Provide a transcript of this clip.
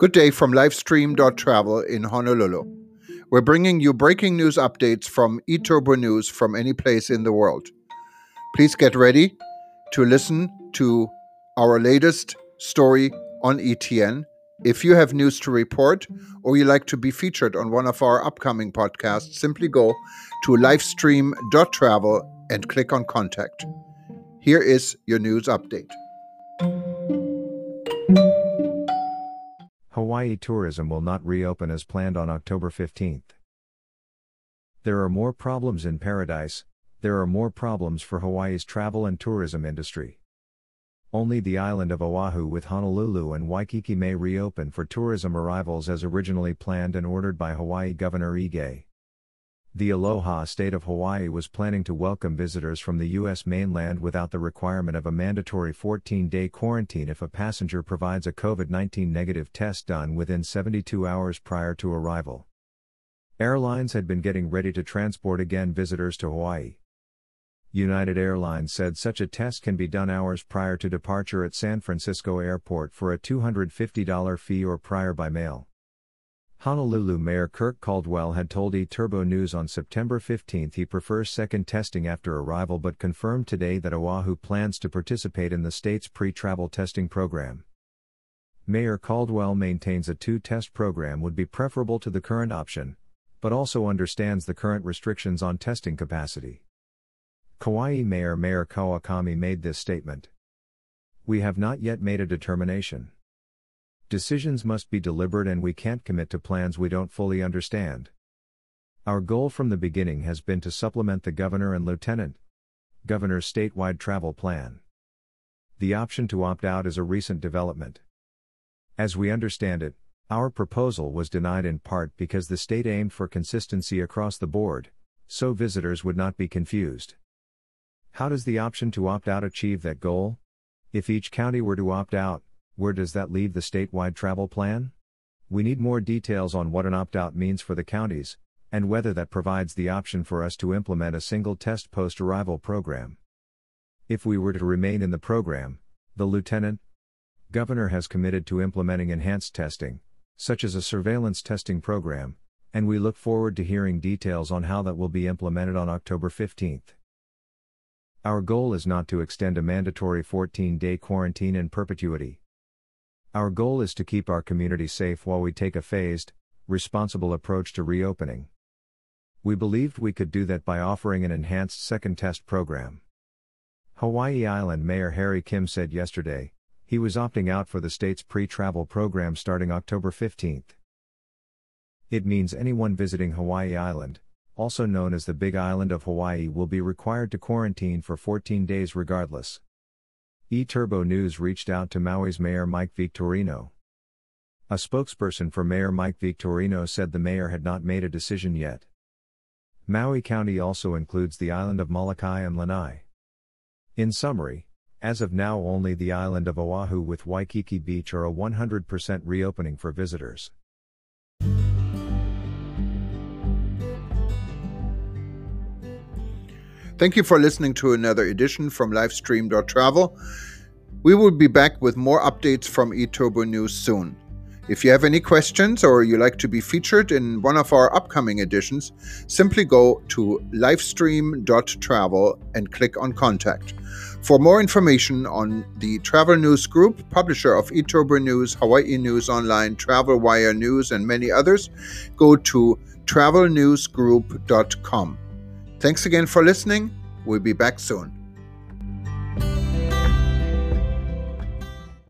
Good day from Livestream.travel in Honolulu. We're bringing you breaking news updates from eTurboNews from any place in the world. Please get ready to listen to our latest story on ETN. If you have news to report or you like to be featured on one of our upcoming podcasts, simply go to Livestream.travel and click on Contact. Here is your news update. Hawaii tourism will not reopen as planned on October 15th. There are more problems in paradise. There are more problems for Hawaii's travel and tourism industry. Only the island of Oahu with Honolulu and Waikiki may reopen for tourism arrivals as originally planned and ordered by Hawaii Governor Ige. The Aloha State of Hawaii was planning to welcome visitors from the U.S. mainland without the requirement of a mandatory 14-day quarantine if a passenger provides a COVID-19 negative test done within 72 hours prior to arrival. Airlines had been getting ready to transport again visitors to Hawaii. United Airlines said such a test can be done hours prior to departure at San Francisco Airport for a $250 fee or prior by mail. Honolulu Mayor Kirk Caldwell had told eTurboNews on September 15 he prefers second testing after arrival, but confirmed today that Oahu plans to participate in the state's pre-travel testing program. Mayor Caldwell maintains a two-test program would be preferable to the current option, but also understands the current restrictions on testing capacity. Kauai Mayor Kawakami made this statement. "We have not yet made a determination. Decisions must be deliberate and we can't commit to plans we don't fully understand. Our goal from the beginning has been to supplement the Governor and Lieutenant Governor's statewide travel plan. The option to opt out is a recent development. As we understand it, our proposal was denied in part because the state aimed for consistency across the board, so visitors would not be confused. How does the option to opt out achieve that goal? If each county were to opt out, where does that leave the statewide travel plan? We need more details on what an opt-out means for the counties, and whether that provides the option for us to implement a single test post-arrival program. If we were to remain in the program, the Lieutenant Governor has committed to implementing enhanced testing, such as a surveillance testing program, and we look forward to hearing details on how that will be implemented on October 15th. Our goal is not to extend a mandatory 14-day quarantine in perpetuity. Our goal is to keep our community safe while we take a phased, responsible approach to reopening. We believed we could do that by offering an enhanced second test program." Hawaii Island Mayor Harry Kim said yesterday he was opting out for the state's pre-travel program starting October 15. "It means anyone visiting Hawaii Island, also known as the Big Island of Hawaii, will be required to quarantine for 14 days regardless." eTurboNews reached out to Maui's Mayor Mike Victorino. A spokesperson for Mayor Mike Victorino said the mayor had not made a decision yet. Maui County also includes the island of Molokai and Lanai. "In summary, as of now only the island of Oahu with Waikiki Beach are a 100% reopening for visitors." Thank you for listening to another edition from Livestream.travel. We will be back with more updates from eTurboNews soon. If you have any questions or you like to be featured in one of our upcoming editions, simply go to Livestream.travel and click on Contact. For more information on the Travel News Group, publisher of eTurboNews, Hawaii News Online, Travel Wire News, and many others, go to travelnewsgroup.com. Thanks again for listening. We'll be back soon.